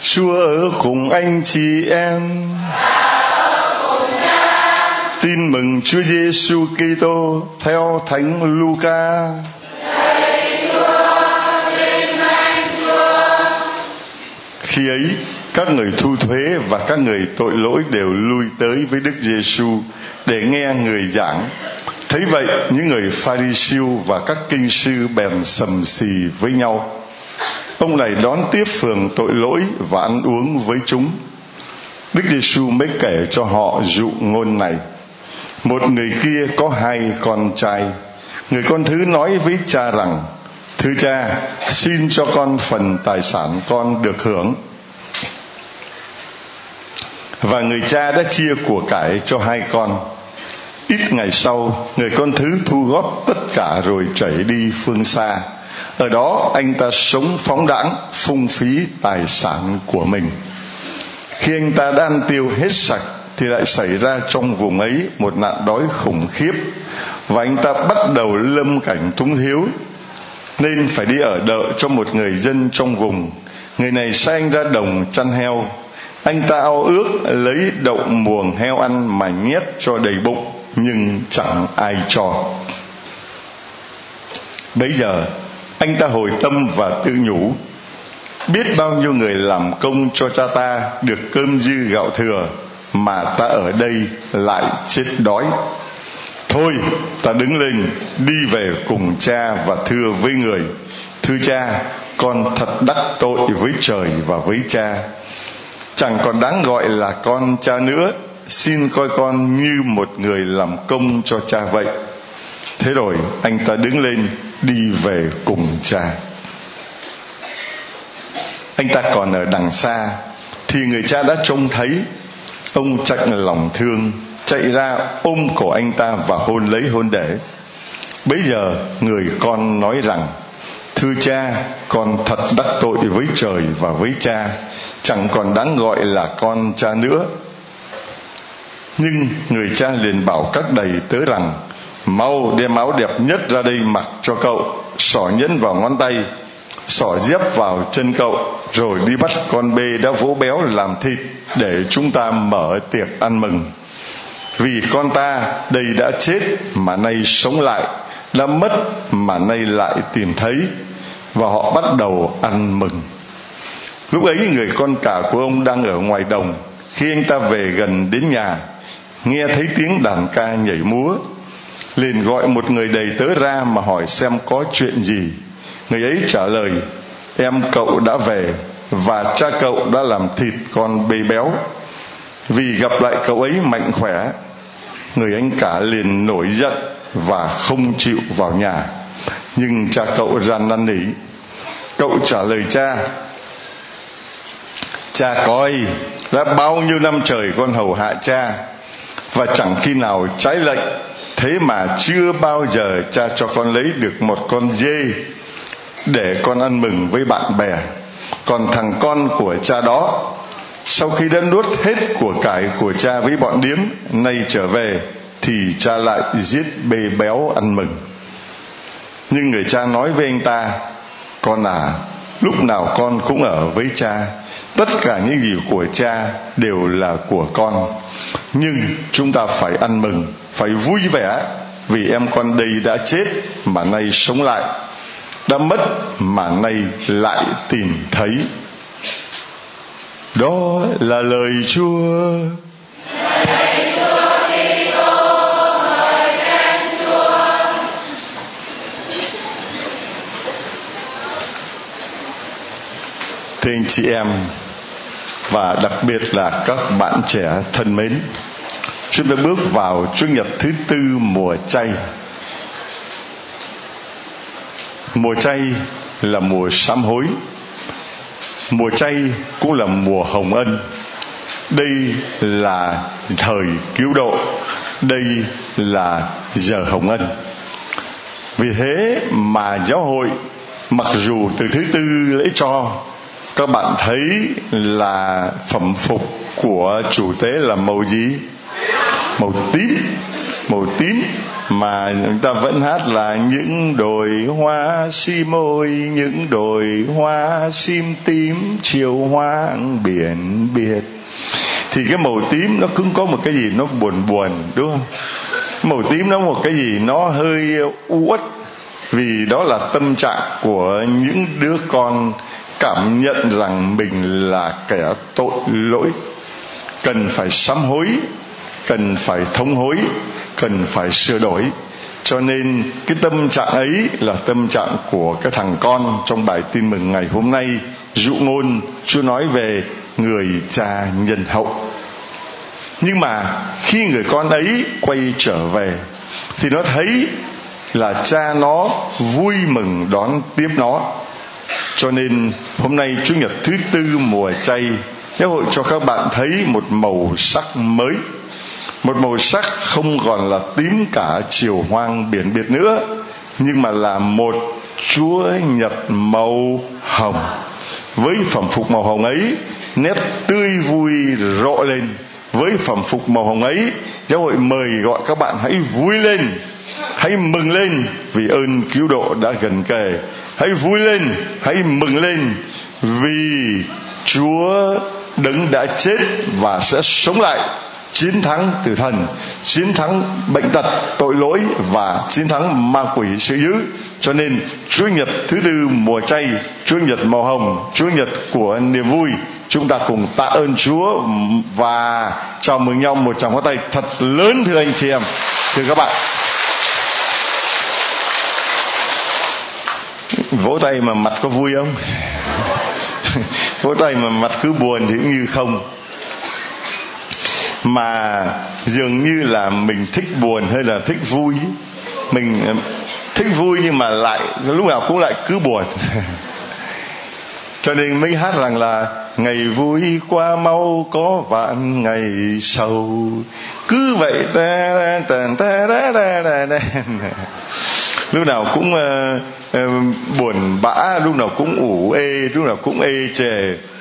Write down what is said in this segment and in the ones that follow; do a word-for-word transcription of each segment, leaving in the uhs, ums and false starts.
Chúa ở cùng anh chị em. Tin mừng Chúa Giêsu Kitô theo Thánh Luca. Khi ấy, các người thu thuế và các người tội lỗi đều lui tới với Đức Giêsu để nghe người giảng. Thấy vậy, những người Pharisêu và các kinh sư bèn sầm xì với nhau. Ông này đón tiếp phường tội lỗi và ăn uống với chúng. Đức Giêsu mới kể cho họ dụ ngôn này: một người kia có hai con trai. Người con thứ nói với cha rằng: thưa cha, xin cho con phần tài sản con được hưởng. Và người cha đã chia của cải cho hai con. Ít ngày sau, người con thứ thu góp tất cả rồi chảy đi phương xa. Ở đó anh ta sống phóng đãng, phung phí tài sản của mình. Khi anh ta đã ăn tiêu hết sạch thì lại xảy ra trong vùng ấy một nạn đói khủng khiếp, và anh ta bắt đầu lâm cảnh túng thiếu, nên phải đi ở đợ cho một người dân trong vùng. Người này sai anh ra đồng chăn heo. Anh ta ao ước lấy đậu muồng heo ăn mà nhét cho đầy bụng, nhưng chẳng ai cho. Bấy giờ anh ta hồi tâm và tự nhủ: biết bao nhiêu người làm công cho cha ta được cơm dư gạo thừa, mà ta ở đây lại chết đói. Thôi, ta đứng lên đi về cùng cha và thưa với người: thưa cha, con thật đắc tội với trời và với cha. Chẳng còn đáng gọi là con cha nữa, xin coi con như một người làm công cho cha vậy. Thế rồi anh ta đứng lên đi về cùng cha. Anh ta còn ở đằng xa thì người cha đã trông thấy. Ông chạnh lòng thương, chạy ra ôm cổ anh ta và hôn lấy hôn để. Bấy giờ người con nói rằng: thưa cha, con thật đắc tội với trời và với cha, chẳng còn đáng gọi là con cha nữa. Nhưng người cha liền bảo các đầy tớ rằng: mau đem áo đẹp nhất ra đây mặc cho cậu, xỏ nhẫn vào ngón tay, xỏ dép vào chân cậu, rồi đi bắt con bê đã vỗ béo làm thịt để chúng ta mở tiệc ăn mừng. Vì con ta đây đã chết mà nay sống lại, đã mất mà nay lại tìm thấy. Và họ bắt đầu ăn mừng. Lúc ấy người con cả của ông đang ở ngoài đồng. Khi anh ta về gần đến nhà, nghe thấy tiếng đàn ca nhảy múa, liền gọi một người đầy tớ ra mà hỏi xem có chuyện gì. Người ấy trả lời: em cậu đã về, và cha cậu đã làm thịt con bê béo, vì gặp lại cậu ấy mạnh khỏe. Người anh cả liền nổi giận và không chịu vào nhà. Nhưng cha cậu gian năn nỉ. Cậu trả lời cha: cha coi, đã bao nhiêu năm trời con hầu hạ cha, và chẳng khi nào trái lệnh. Thế mà chưa bao giờ cha cho con lấy được một con dê để con ăn mừng với bạn bè. Còn thằng con của cha đó, sau khi đã nuốt hết của cải của cha với bọn điếm, nay trở về thì cha lại giết bê béo ăn mừng. Nhưng người cha nói với anh ta: con à, lúc nào con cũng ở với cha, tất cả những gì của cha đều là của con. Nhưng chúng ta phải ăn mừng, phải vui vẻ, vì em con đây đã chết mà nay sống lại, đã mất mà nay lại tìm thấy. Đó là lời Chúa. Lời Chúa Kitô mời khen Chúa. Thưa anh chị em và đặc biệt là các bạn trẻ thân mến, chúng ta bước vào Chủ nhật thứ tư mùa chay. Mùa chay là mùa sám hối. Mùa chay cũng là mùa hồng ân. Đây là thời cứu độ. Đây là giờ hồng ân. Vì thế mà giáo hội, mặc dù từ thứ tư lễ cho, các bạn thấy là phẩm phục của chủ tế là màu gì? Màu tím. Màu tím mà chúng ta vẫn hát là những đồi hoa sim ôi, những đồi hoa sim tím, chiều hoang biển biệt. Thì cái màu tím nó cũng có một cái gì nó buồn buồn, đúng không? Màu tím nó một cái gì nó hơi uất, vì đó là tâm trạng của những đứa con cảm nhận rằng mình là kẻ tội lỗi, cần phải sám hối, cần phải thống hối, cần phải sửa đổi. Cho nên cái tâm trạng ấy là tâm trạng của cái thằng con. Trong bài tin mừng ngày hôm nay, dụ ngôn Chúa nói về người cha nhân hậu. Nhưng mà khi người con ấy quay trở về thì nó thấy là cha nó vui mừng đón tiếp nó. Cho nên hôm nay Chủ nhật thứ tư mùa chay, giáo hội cho các bạn thấy một màu sắc mới, một màu sắc không còn là tím cả chiều hoang biển biệt nữa, nhưng mà là một Chúa nhập màu hồng. Với phẩm phục màu hồng ấy, nét tươi vui rộ lên. Với phẩm phục màu hồng ấy, giáo hội mời gọi các bạn hãy vui lên, hãy mừng lên vì ơn cứu độ đã gần kề. Hãy vui lên, hãy mừng lên vì Chúa Đấng đã chết và sẽ sống lại, chiến thắng tử thần, chiến thắng bệnh tật, tội lỗi và chiến thắng ma quỷ sự dữ. Cho nên Chúa Nhật thứ tư mùa chay, Chúa Nhật màu hồng, Chúa Nhật của niềm vui, chúng ta cùng tạ ơn Chúa và chào mừng nhau một tràng pháo tay thật lớn, thưa anh chị em, thưa các bạn. Vỗ tay mà mặt có vui không? Vỗ tay mà mặt cứ buồn thì cũng như không. Mà dường như là mình thích buồn hay là thích vui. Mình thích vui nhưng mà lại lúc nào cũng lại cứ buồn. Cho nên mới hát rằng là ngày vui qua mau có vạn ngày sầu. Cứ vậy ta ra ta ta ra ra ra ra. Lúc nào cũng uh, uh, buồn bã, lúc nào cũng ủ ê, lúc nào cũng ê chề,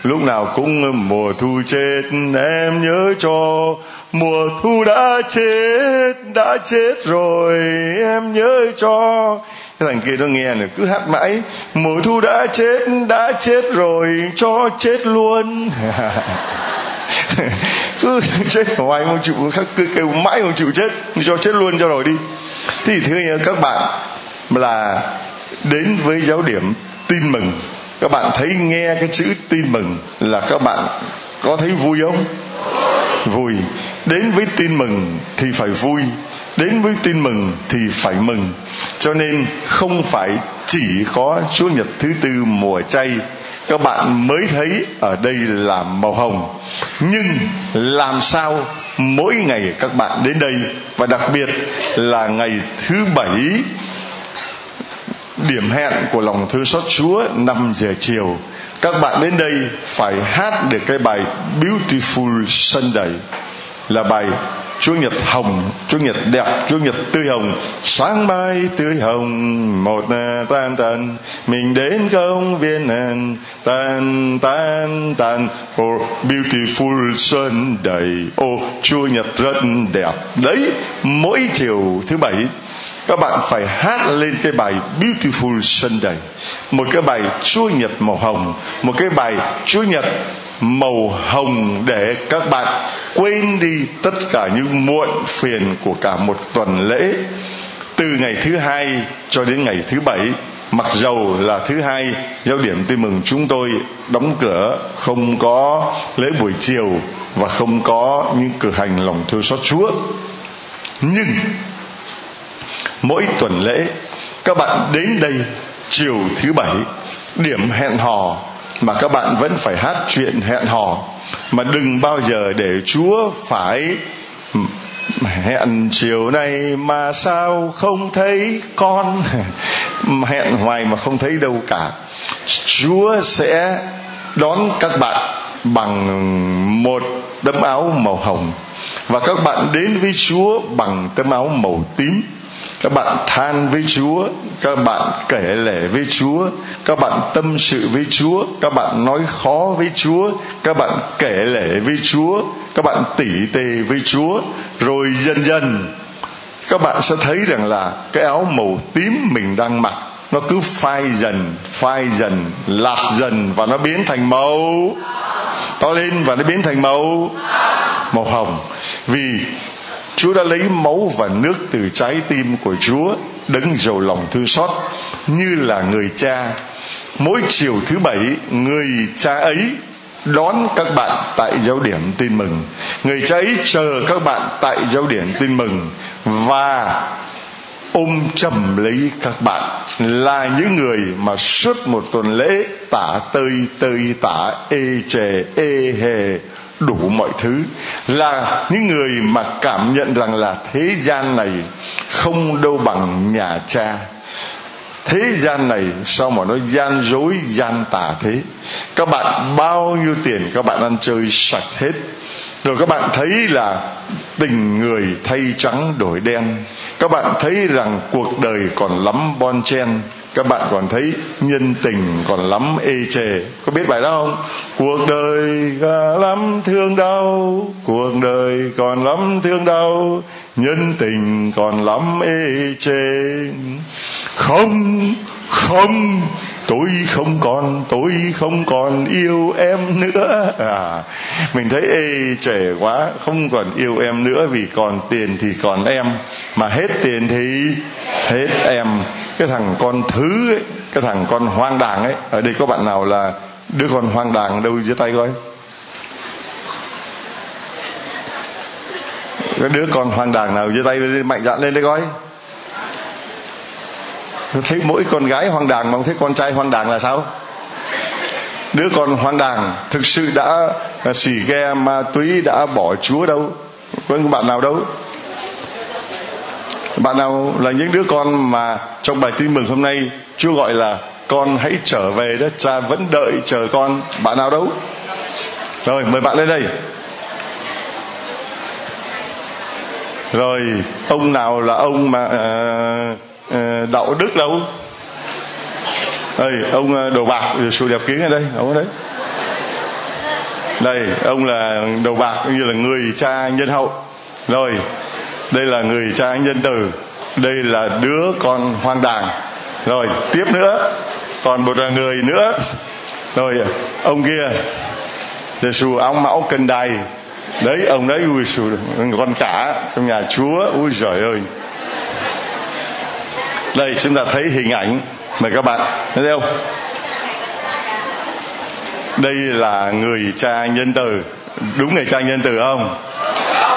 lúc nào cũng uh, mùa thu chết em nhớ cho, mùa thu đã chết, đã chết rồi em nhớ cho. Cái thằng kia nó nghe này cứ hát mãi mùa thu đã chết, đã chết rồi cho chết luôn. Cứ chết hoài không chịu, cứ kêu mãi không chịu chết, cho chết luôn cho rồi đi. Thì thưa các bạn, là đến với giáo điểm tin mừng, các bạn thấy nghe cái chữ tin mừng là các bạn có thấy vui không? Vui. Đến với tin mừng thì phải vui, đến với tin mừng thì phải mừng. Cho nên không phải chỉ có Chúa Nhật thứ tư mùa chay các bạn mới thấy ở đây là màu hồng, nhưng làm sao mỗi ngày các bạn đến đây, và đặc biệt là ngày thứ bảy, điểm hẹn của lòng thương xót Chúa, năm giờ chiều, các bạn đến đây phải hát được cái bài Beautiful Sunday, là bài Chúa Nhật hồng, Chúa Nhật đẹp, Chúa Nhật tươi hồng. Sáng mai tươi hồng một tan tan, mình đến công viên tan tan tan tan. Oh beautiful Sunday, oh Chúa Nhật rất đẹp. Đấy, mỗi chiều thứ bảy các bạn phải hát lên cái bài Beautiful Sunday, một cái bài Chúa Nhật màu hồng, một cái bài Chúa Nhật màu hồng, để các bạn quên đi tất cả những muộn phiền của cả một tuần lễ. Từ ngày thứ hai cho đến ngày thứ bảy, Mặc dầu là thứ hai, Giáo Điểm Tin Mừng chúng tôi đóng cửa, không có lễ buổi chiều và không có những cử hành lòng thương xót Chúa. Nhưng mỗi tuần lễ các bạn đến đây chiều thứ bảy, điểm hẹn hò mà các bạn vẫn phải hát chuyện hẹn hò, mà đừng bao giờ để Chúa phải hẹn chiều nay mà sao không thấy con, hẹn hoài mà không thấy đâu cả. Chúa sẽ đón các bạn bằng một tấm áo màu hồng, và các bạn đến với Chúa bằng tấm áo màu tím. Các bạn than với Chúa, các bạn kể lể với Chúa, các bạn tâm sự với Chúa, các bạn nói khó với Chúa, các bạn kể lể với Chúa, các bạn tỉ tề với Chúa. Rồi dần dần các bạn sẽ thấy rằng là cái áo màu tím mình đang mặc nó cứ phai dần, phai dần, lạt dần, và nó biến thành màu to lên, và nó biến thành màu màu hồng. Vì Chúa đã lấy máu và nước từ trái tim của Chúa, Đấng giàu lòng thương xót, như là người cha. Mỗi chiều thứ bảy, người cha ấy đón các bạn tại Giáo Điểm Tin Mừng. Người cha ấy chờ các bạn tại Giáo Điểm Tin Mừng và ôm chầm lấy các bạn, là những người mà suốt một tuần lễ tả tơi tơi tả, ê chề ê hề đủ mọi thứ, là những người mà cảm nhận rằng là thế gian này không đâu bằng nhà cha. Thế gian này sao mà nó gian dối, gian tà thế. Các bạn bao nhiêu tiền các bạn ăn chơi sạch hết. Rồi các bạn thấy là tình người thay trắng đổi đen. Các bạn thấy rằng cuộc đời còn lắm bon chen. Các bạn còn thấy nhân tình còn lắm ê chề. Có biết bài đó không? Cuộc đời còn lắm thương đau, cuộc đời còn lắm thương đau, nhân tình còn lắm ê chề. Không, không, tôi không còn, tôi không còn yêu em nữa. À, mình thấy ê chề quá, không còn yêu em nữa, vì còn tiền thì còn em, mà hết tiền thì hết em. Cái thằng con thứ ấy, cái thằng con hoang đàng ấy. Ở đây có bạn nào là đứa con hoang đàng đâu, giơ tay coi. Cái đứa con hoang đàng nào giơ tay lên, mạnh dạn lên đây coi. Thấy mỗi con gái hoang đàng mà không thấy con trai hoang đàng là sao? Đứa con hoang đàng thực sự đã xì ghe ma túy, đã bỏ Chúa đâu. Có bạn nào đâu? Bạn nào là những đứa con mà trong bài tin mừng hôm nay Chúa gọi là con hãy trở về đó, cha vẫn đợi chờ con. Bạn nào đâu? Rồi, mời bạn lên đây. Rồi, ông nào là ông mà à, à, đạo đức đâu? Đây, ông đầu bạc, sự đẹp kiến ở đây, ông ở đấy. Đây, ông là đầu bạc, như là người cha nhân hậu. Rồi, đây là người cha nhân từ. Đây là đứa con hoang đàng. Rồi tiếp nữa, còn một là người nữa. Rồi ông kia Giê-xu áo mão cân đài. Đấy ông đấy, ui xù, con cả trong nhà Chúa. Ui giời ơi. Đây chúng ta thấy hình ảnh. Mời các bạn thấy không? Đây là người cha nhân từ. Đúng người cha nhân từ không?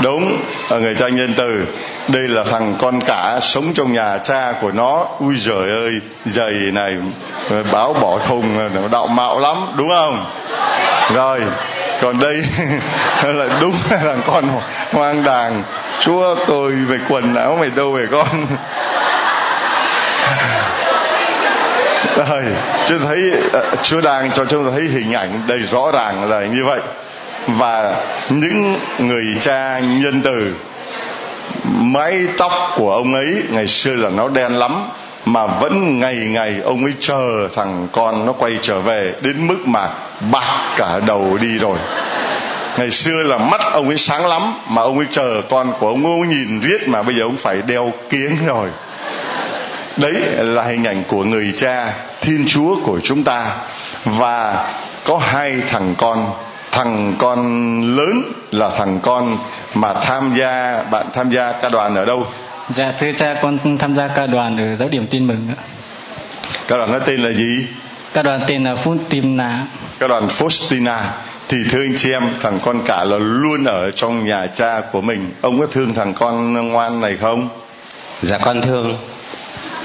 Đúng, ở người cha nhân từ. Đây là thằng con cả sống trong nhà cha của nó. Ui giời ơi, giày này báo bỏ thùng, đạo mạo lắm, đúng không? Rồi, còn đây là đúng là thằng con hoang đàng. Chúa tôi, về quần áo mày đâu về con? Rồi, chúng thấy Chúa đang cho chúng ta thấy hình ảnh đây rõ ràng là như vậy. Và những người cha nhân từ, mái tóc của ông ấy ngày xưa là nó đen lắm, mà vẫn ngày ngày ông ấy chờ thằng con nó quay trở về, đến mức mà bạc cả đầu đi rồi. Ngày xưa là mắt ông ấy sáng lắm, mà ông ấy chờ con của ông ấy nhìn riết, mà bây giờ ông phải đeo kiếng rồi. Đấy là hình ảnh của người cha Thiên Chúa của chúng ta. Và có hai thằng con. Thằng con lớn là thằng con mà tham gia, bạn tham gia ca đoàn ở đâu? Dạ thưa cha, con tham gia ca đoàn ở Giáo Điểm Tin Mừng ạ. Các đoạn nó tên là gì? Các đoạn tên là Faustina. Các đoạn Faustina. Thì thưa anh chị em, thằng con cả là luôn ở trong nhà cha của mình. Ông có thương thằng con ngoan này không? Dạ con thương.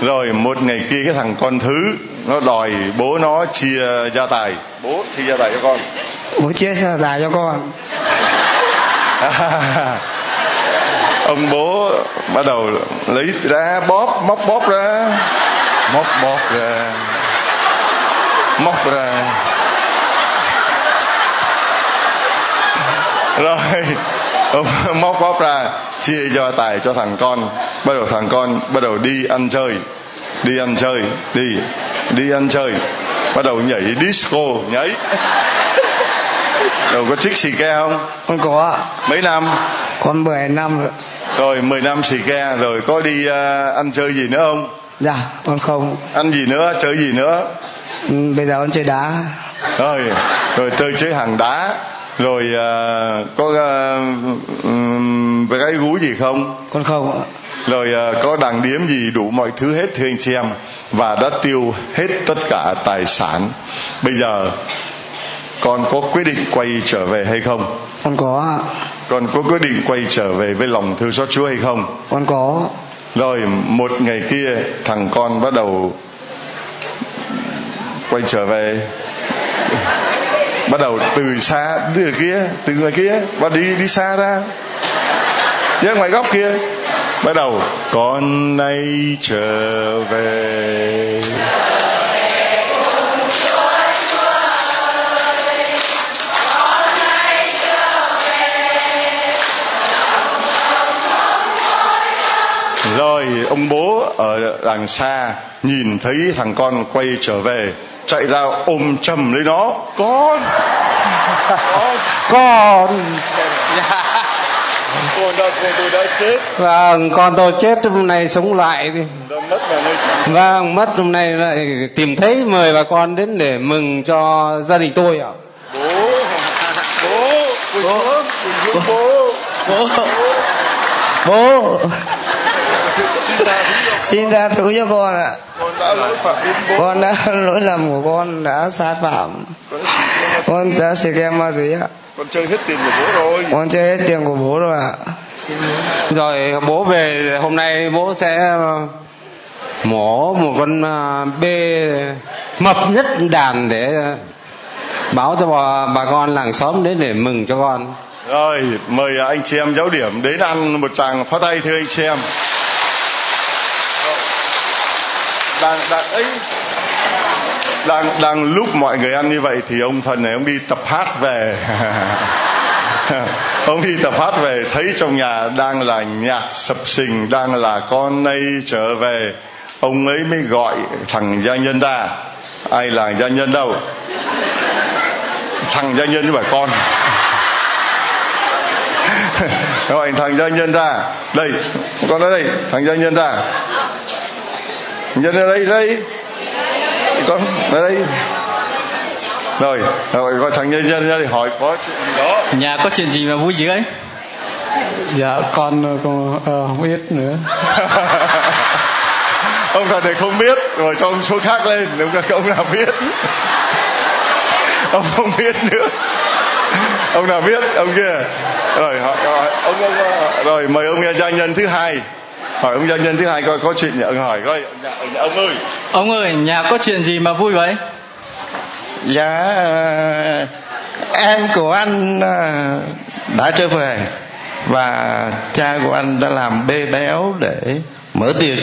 Rồi một ngày kia cái thằng con thứ nó đòi bố nó chia gia tài. Bố chia gia tài cho con. Bố chia gia tài cho con. À, ông bố bắt đầu lấy ra bóp, móc bóp ra. Móc bóp ra. Móc ra. Rồi ông móc bóp ra chia gia tài cho thằng con. Bắt đầu thằng con bắt đầu đi ăn chơi, đi ăn chơi, đi đi ăn chơi, bắt đầu nhảy disco, nhảy. Đâu có trích xì ke không? Con có. Mấy năm? Con mười năm rồi. Rồi mười năm xì ke rồi có đi uh, ăn chơi gì nữa không? Dạ con không. Ăn gì nữa, chơi gì nữa? Ừ, bây giờ con chơi đá. Rồi rồi tôi chơi hàng đá. Rồi uh, có uh, um, về cái gú gì không? Con không. Rồi uh, có đàng điếm gì đủ mọi thứ hết thưa anh chị em. Và đã tiêu hết tất cả tài sản. Bây giờ con có quyết định quay trở về hay không? Con có. Con có quyết định quay trở về với lòng thương xót Chúa hay không? Con có. Rồi một ngày kia thằng con bắt đầu quay trở về. Bắt đầu từ xa, từ kia, từ ngoài kia, bắt đi đi xa ra, ra ngoài góc kia, bắt đầu con nay trở về. Rồi ông bố ở đằng xa nhìn thấy thằng con quay trở về, chạy ra ôm chầm lấy nó. Con con, con. Con, đã, con tôi đã chết. Vâng, con tôi chết hôm nay sống lại. Vâng, mất hôm nay lại tìm thấy, mời bà con đến để mừng cho gia đình tôi ạ. Bố bố bố bố bố bố xin tha thứ cho con ạ. Con đã lỗi phạm đến bố. Con đã lỗi lầm của con, đã sai phạm. Con đã xì ke ma túy ạ. Con chơi hết tiền của bố rồi. Con chơi hết tiền của bố rồi ạ. Rồi bố về hôm nay bố sẽ mổ một con bê mập nhất đàn để báo cho bà, bà con làng xóm đến để mừng cho con. Rồi mời anh chị em giáo điểm đến ăn một tràng pháo tay thưa anh chị em. Đang, đang, ấy, đang, đang lúc mọi người ăn như vậy thì ông thần này ông đi tập hát về. Ông đi tập hát về thấy trong nhà đang là nhạc sập sình, đang là con nay trở về. Ông ấy mới gọi thằng gia nhân ra. Ai là gia nhân đâu? Thằng gia nhân với bà con. Gọi thằng gia nhân ra. Đây, con nói đây, thằng gia nhân ra. Nhân ra đây, ra đây. Con, ra đây. Rồi, gọi thằng nhân ra đây hỏi có chuyện gì đó. Nhà có chuyện gì mà vui dữ ấy? Dạ, con, con uh, không biết nữa. Ông thằng này không biết, rồi cho ông số khác lên. Đúng là ông nào biết. Ông không biết nữa. Ông nào biết, ông kia. Rồi, hỏi, hỏi, ông, rồi mời ông gia nhân thứ hai. Hỏi ông gia nhân thứ hai coi có chuyện gì. Ông hỏi coi nhà, nhà, ông ơi ông ơi nhà có chuyện gì mà vui vậy? Dạ em của anh đã trở về và cha của anh đã làm bê béo để mở tiệc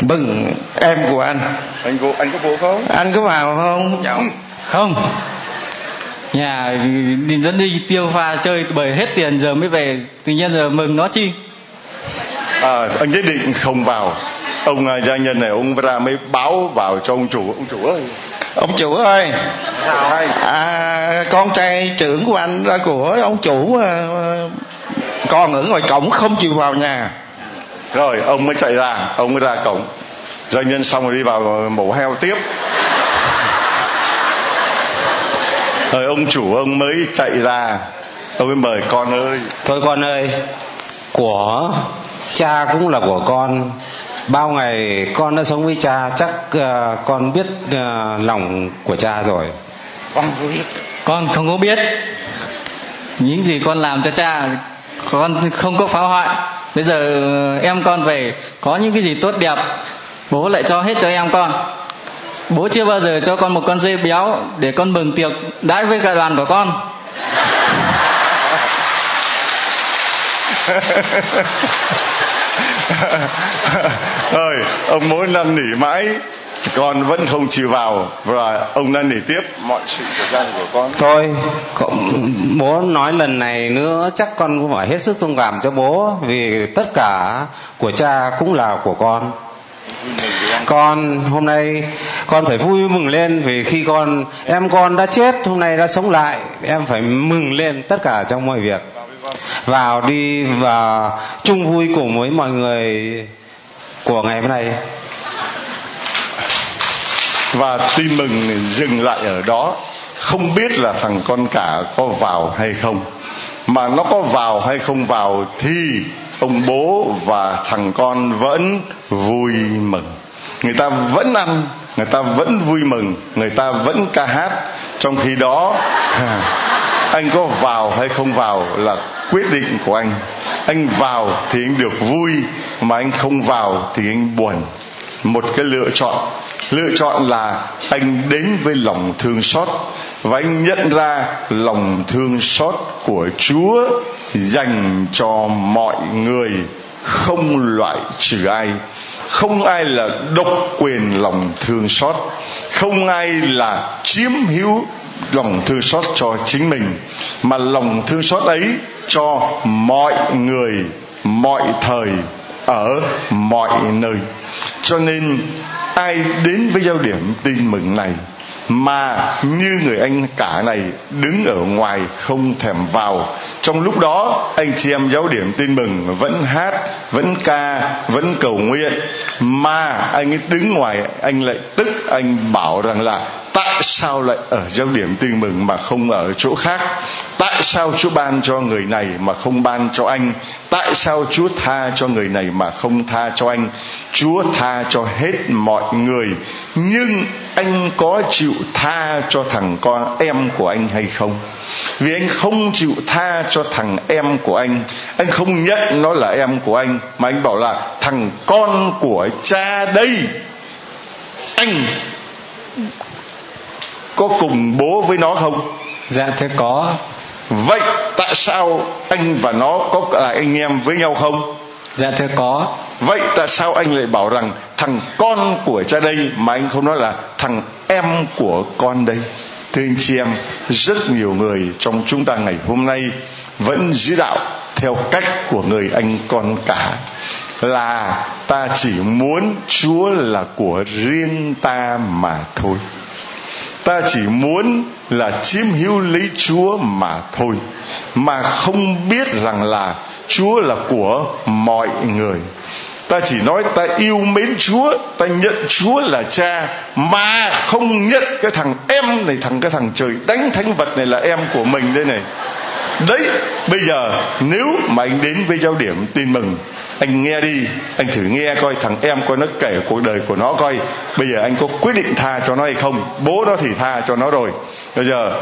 mừng em của anh. Anh có anh có vô không? Anh có vào không? Dạ. Không. Nhà dẫn đi tiêu pha chơi bời hết tiền giờ mới về, tự nhiên giờ mừng nó chi? À, anh nhất định không vào. Ông uh, gia nhân này ông ra mới báo vào cho ông chủ. Ông chủ ơi, ông chủ ơi, à, con trai trưởng của anh là của ông chủ uh, còn ở ngoài cổng không chịu vào nhà. Rồi ông mới chạy ra, ông mới ra cổng. Gia nhân xong rồi đi vào mổ heo tiếp. Rồi ông chủ ông mới chạy ra, ông mới mời con ơi. Thôi con ơi, của cha cũng là của con, bao ngày con đã sống với cha, chắc uh, con biết uh, lòng của cha rồi. Con không có biết những gì con làm cho cha, con không có phá hoại. Bây giờ em con về, có những cái gì tốt đẹp bố lại cho hết cho em con. Bố chưa bao giờ cho con một con dê béo để con mừng tiệc đãi với cả đoàn của con. Rồi, ông bố năn nỉ mãi, con vẫn không chịu vào, và ông năn nỉ tiếp mọi sự thời gian của con. Thôi, bố nói lần này nữa chắc con cũng phải hết sức thông cảm cho bố, vì tất cả của cha cũng là của con. Con hôm nay con phải vui mừng lên, vì khi con em con đã chết, hôm nay đã sống lại. Em phải mừng lên tất cả trong mọi việc, vào đi và chung vui cùng với mọi người của ngày hôm nay. Và tin mừng dừng lại ở đó. Không biết là thằng con cả có vào hay không, mà nó có vào hay không vào thì ông bố và thằng con vẫn vui mừng. Người ta vẫn ăn, người ta vẫn vui mừng, người ta vẫn ca hát. Trong khi đó, anh có vào hay không vào là quyết định của anh. Anh vào thì anh được vui, mà anh không vào thì anh buồn. Một cái lựa chọn. Lựa chọn là anh đến với lòng thương xót, và anh nhận ra lòng thương xót của Chúa dành cho mọi người, không loại trừ ai. Không ai là độc quyền lòng thương xót, không ai là chiếm hữu lòng thương xót cho chính mình, mà lòng thương xót ấy cho mọi người, mọi thời, ở mọi nơi. Cho nên ai đến với Giáo Điểm Tin Mừng này mà như người anh cả này đứng ở ngoài không thèm vào, trong lúc đó anh chị em Giáo Điểm Tin Mừng vẫn hát, vẫn ca, vẫn cầu nguyện, mà anh ấy đứng ngoài, anh lại tức, anh bảo rằng là tại sao lại ở Giáo Điểm Tin Mừng mà không ở chỗ khác? Tại sao Chúa ban cho người này mà không ban cho anh? Tại sao Chúa tha cho người này mà không tha cho anh? Chúa tha cho hết mọi người, nhưng anh có chịu tha cho thằng con em của anh hay không? Vì anh không chịu tha cho thằng em của anh, anh không nhận nó là em của anh, mà anh bảo là thằng con của cha đây. Anh có cùng bố với nó không? Dạ thưa có. Vậy tại sao anh và nó có là anh em với nhau không? Dạ thưa có. Vậy tại sao anh lại bảo rằng thằng con của cha đây, mà anh không nói là thằng em của con đây? Thưa anh chị em, rất nhiều người trong chúng ta ngày hôm nay vẫn giữ đạo theo cách của người anh con cả, là ta chỉ muốn Chúa là của riêng ta mà thôi, ta chỉ muốn là chiếm hữu lấy Chúa mà thôi, mà không biết rằng là Chúa là của mọi người. Ta chỉ nói ta yêu mến Chúa, ta nhận Chúa là cha, mà không nhận cái thằng em này, thằng cái thằng trời đánh thánh vật này là em của mình đây này. Đấy, bây giờ nếu mà anh đến với Giáo Điểm Tin Mừng, anh nghe đi, anh thử nghe coi thằng em coi nó kể cuộc đời của nó coi, bây giờ anh có quyết định tha cho nó hay không? Bố nó thì tha cho nó rồi, bây giờ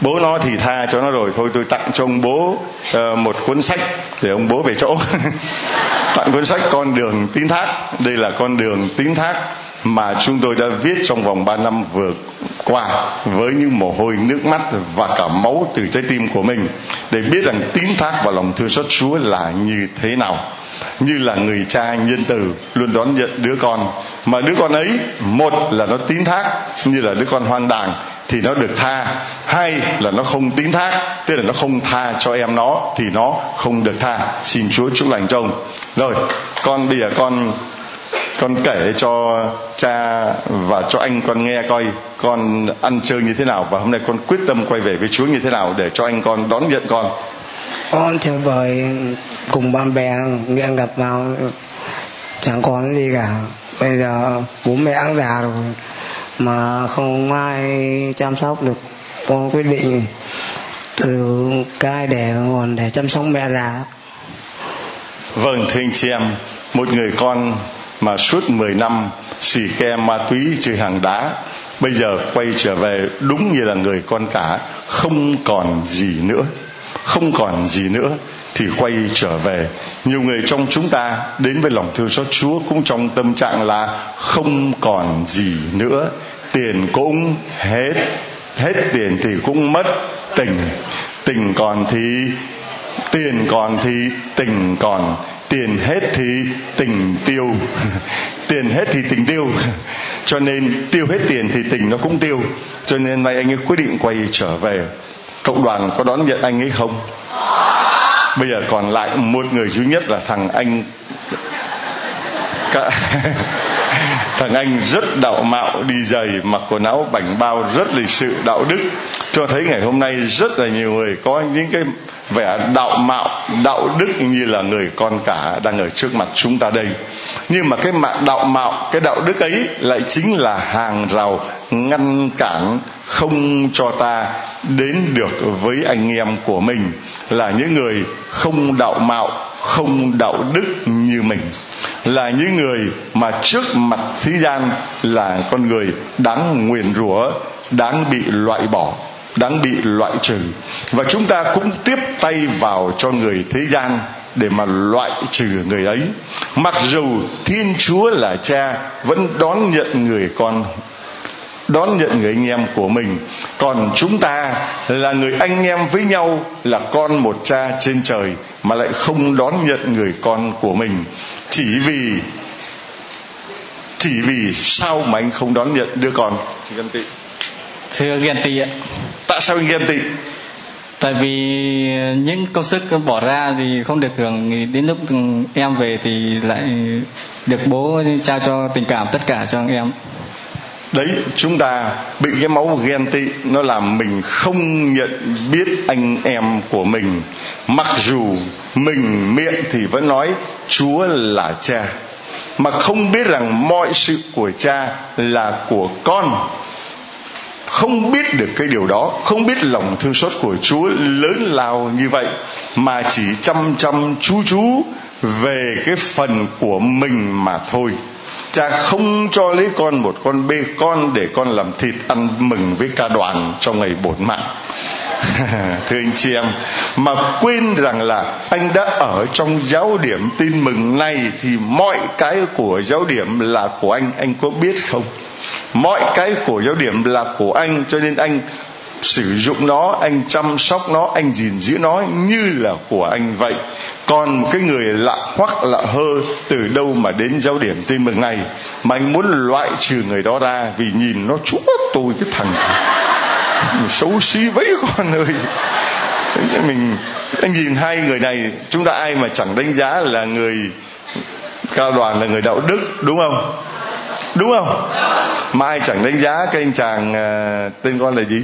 bố nó thì tha cho nó rồi, thôi tôi tặng cho ông bố uh, một cuốn sách để ông bố về chỗ. Tặng cuốn sách Con Đường Tín Thác. Đây là Con Đường Tín Thác mà chúng tôi đã viết trong vòng ba năm vừa qua, với những mồ hôi, nước mắt và cả máu từ trái tim của mình, để biết rằng tín thác và lòng thương xót Chúa là như thế nào. Như là người cha nhân từ luôn đón nhận đứa con, mà đứa con ấy, một là nó tín thác, như là đứa con hoang đàng thì nó được tha. Hai là nó không tín thác, tức là nó không tha cho em nó thì nó không được tha. Xin Chúa chúc lành cho ông. Rồi, con bây giờ con con kể cho cha và cho anh con nghe coi con ăn chơi như thế nào, và hôm nay con quyết tâm quay về với Chúa như thế nào để cho anh con đón nhận con. Con chơi bời cùng bạn bè, nghiện gặp vào chẳng còn gì cả. Bây giờ bố mẹ ăn già rồi mà không ai chăm sóc được, con quyết định từ cái để còn để chăm sóc mẹ già. Vâng, thưa anh chị em, Một người con mà suốt mười năm xì ke ma túy chơi hàng đá, bây giờ quay trở về đúng như là người con cả, không còn gì nữa, không còn gì nữa thì quay trở về. Nhiều người trong chúng ta đến với lòng thương xót Chúa cũng trong tâm trạng là không còn gì nữa, tiền cũng hết, hết tiền thì cũng mất tình, tình còn thì tiền còn thì tình còn, tiền hết thì tình tiêu, tiền hết thì tình tiêu, cho nên tiêu hết tiền thì tình nó cũng tiêu. Cho nên nay anh ấy quyết định quay trở về. Cộng đoàn có đón nhận anh ấy không? Bây giờ còn lại một người duy nhất là thằng anh Cả... thằng anh rất đạo mạo, đi giày, mặc quần áo bảnh bao, rất lịch sự đạo đức. Cho thấy ngày hôm nay rất là nhiều người có những cái vẻ đạo mạo, đạo đức như là người con cả đang ở trước mặt chúng ta đây. Nhưng mà cái mạng đạo mạo, cái đạo đức ấy lại chính là hàng rào ngăn cản không cho ta đến được với anh em của mình, là những người không đạo mạo, không đạo đức như mình, là những người mà trước mặt thế gian là con người đáng nguyền rủa, đáng bị loại bỏ, đáng bị loại trừ. Và chúng ta cũng tiếp tay vào cho người thế gian để mà loại trừ người ấy. Mặc dù Thiên Chúa là Cha vẫn đón nhận người con, đón nhận người anh em của mình, còn chúng ta là người anh em với nhau, là con một Cha trên trời mà lại không đón nhận người con của mình. Chỉ vì Chỉ vì sao mà anh không đón nhận đứa con? Thưa ghen tị ạ. Tại sao anh ghen tị? Tại vì những công sức bỏ ra thì không được hưởng, đến lúc em về thì lại được bố trao cho tình cảm tất cả cho em. Đấy, chúng ta bị cái máu ghen tị nó làm mình không nhận biết anh em của mình. Mặc dù mình miệng thì vẫn nói Chúa là Cha, mà không biết rằng mọi sự của Cha là của con. Không biết được cái điều đó, không biết lòng thương xót của Chúa lớn lao như vậy, mà chỉ chăm chăm chú chú về cái phần của mình mà thôi. Cha không cho lấy con một con bê con để con làm thịt ăn mừng với ca đoàn trong ngày bổn mạng. Thưa anh chị em, mà quên rằng là anh đã ở trong giáo điểm tin mừng này thì mọi cái của giáo điểm là của anh, anh có biết không? Mọi cái của giáo điểm là của anh, cho nên anh sử dụng nó, anh chăm sóc nó, anh gìn giữ nó như là của anh vậy. Còn một cái người lạ hoắc lạ hơ từ đâu mà đến giáo điểm tin mừng này mà anh muốn loại trừ người đó ra vì nhìn nó, chúa tôi cái thằng xấu xí vẫy con ơi. Mình anh nhìn hai người này, chúng ta ai mà chẳng đánh giá là người cao đoàn là người đạo đức, đúng không? Đúng không? Mà ai chẳng đánh giá cái anh chàng uh, tên con là gì?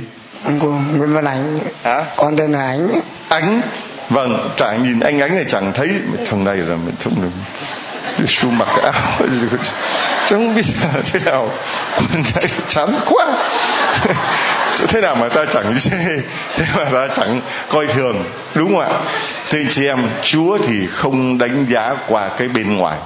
Nguyễn Văn Ánh. Hả? Con tên là Ánh. Ánh. Vâng, chẳng nhìn anh Ánh này chẳng thấy thằng này là mình không được. Xu mặc cái áo, chẳng biết là thế nào, quần này chán quá. Thế nào mà ta chẳng chê, thế mà ta chẳng coi thường, đúng không ạ? Thưa chị em, Chúa thì không đánh giá qua cái bên ngoài.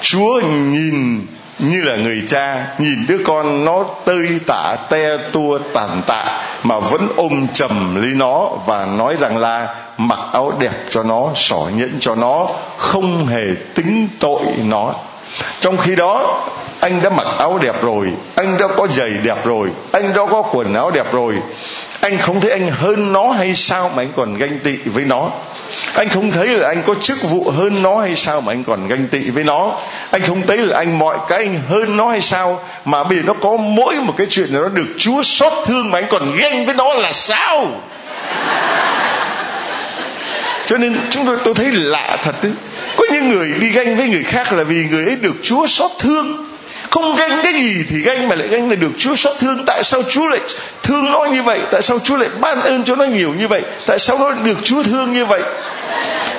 Chúa nhìn như là người cha nhìn đứa con nó tơi tả, te tua, tàn tạ mà vẫn ôm chầm lấy nó và nói rằng là mặc áo đẹp cho nó, xỏ nhẫn cho nó, không hề tính tội nó. Trong khi đó anh đã mặc áo đẹp rồi, anh đã có giày đẹp rồi, anh đã có quần áo đẹp rồi, anh không thấy anh hơn nó hay sao mà anh còn ganh tị với nó? Anh không thấy là anh có chức vụ hơn nó hay sao mà anh còn ganh tị với nó? Anh không thấy là anh mọi cái anh hơn nó hay sao mà bây giờ nó có mỗi một cái chuyện là nó được Chúa xót thương mà anh còn ganh với nó là sao? Cho nên chúng tôi tôi thấy lạ thật đấy. Có những người đi ganh với người khác là vì người ấy được Chúa xót thương, không ganh cái gì thì ganh, mà lại ganh là được Chúa xót thương. Tại sao Chúa lại thương nó như vậy? Tại sao Chúa lại ban ơn cho nó nhiều như vậy? Tại sao nó được Chúa thương như vậy?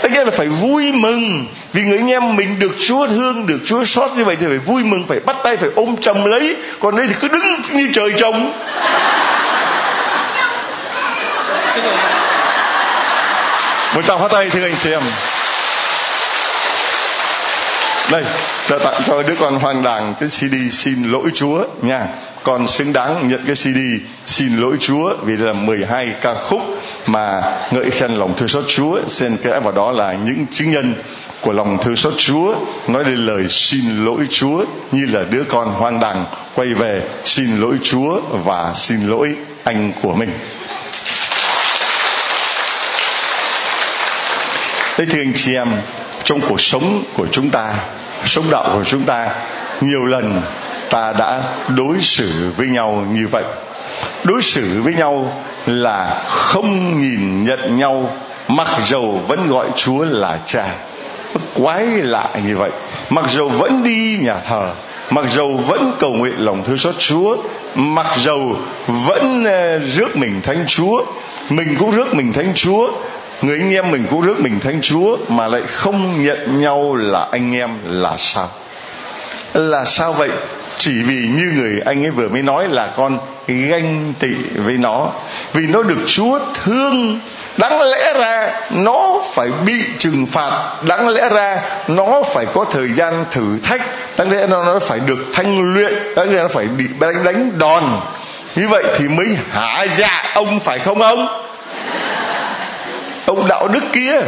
Tất nhiên là phải vui mừng vì người anh em mình được Chúa thương, được Chúa xót như vậy thì phải vui mừng, phải bắt tay, phải ôm chầm lấy. Còn đây thì cứ đứng như trời trồng. Một tràng pháo tay thưa anh chị em. Đây, cho tặng cho đứa con hoang đàng cái xê đê Xin Lỗi Chúa nha. Con xứng đáng nhận cái xê đê Xin Lỗi Chúa vì là mười hai ca khúc mà ngợi khen lòng thương xót Chúa. Xen kẽ vào đó là những chứng nhân của lòng thương xót Chúa nói lên lời xin lỗi Chúa, như là đứa con hoang đàng quay về xin lỗi Chúa và xin lỗi anh của mình. Thế thưa anh chị em, trong cuộc sống của chúng ta, sống đạo của chúng ta, nhiều lần ta đã đối xử với nhau như vậy. Đối xử với nhau là không nhìn nhận nhau, mặc dầu vẫn gọi Chúa là Cha. Quái lạ như vậy. Mặc dầu vẫn đi nhà thờ, mặc dầu vẫn cầu nguyện lòng thương xót Chúa, mặc dầu vẫn rước mình Thánh Chúa, mình cũng rước mình Thánh Chúa, người anh em mình cũng rước mình Thánh Chúa, mà lại không nhận nhau là anh em là sao? Là sao vậy? Chỉ vì như người anh ấy vừa mới nói là con ganh tị với nó. Vì nó được Chúa thương, đáng lẽ ra nó phải bị trừng phạt, đáng lẽ ra nó phải có thời gian thử thách, đáng lẽ nó phải được thanh luyện, đáng lẽ nó phải bị đánh, đánh đòn. Như vậy thì mới hả dạ ông, phải không ông? Ông đạo đức kia,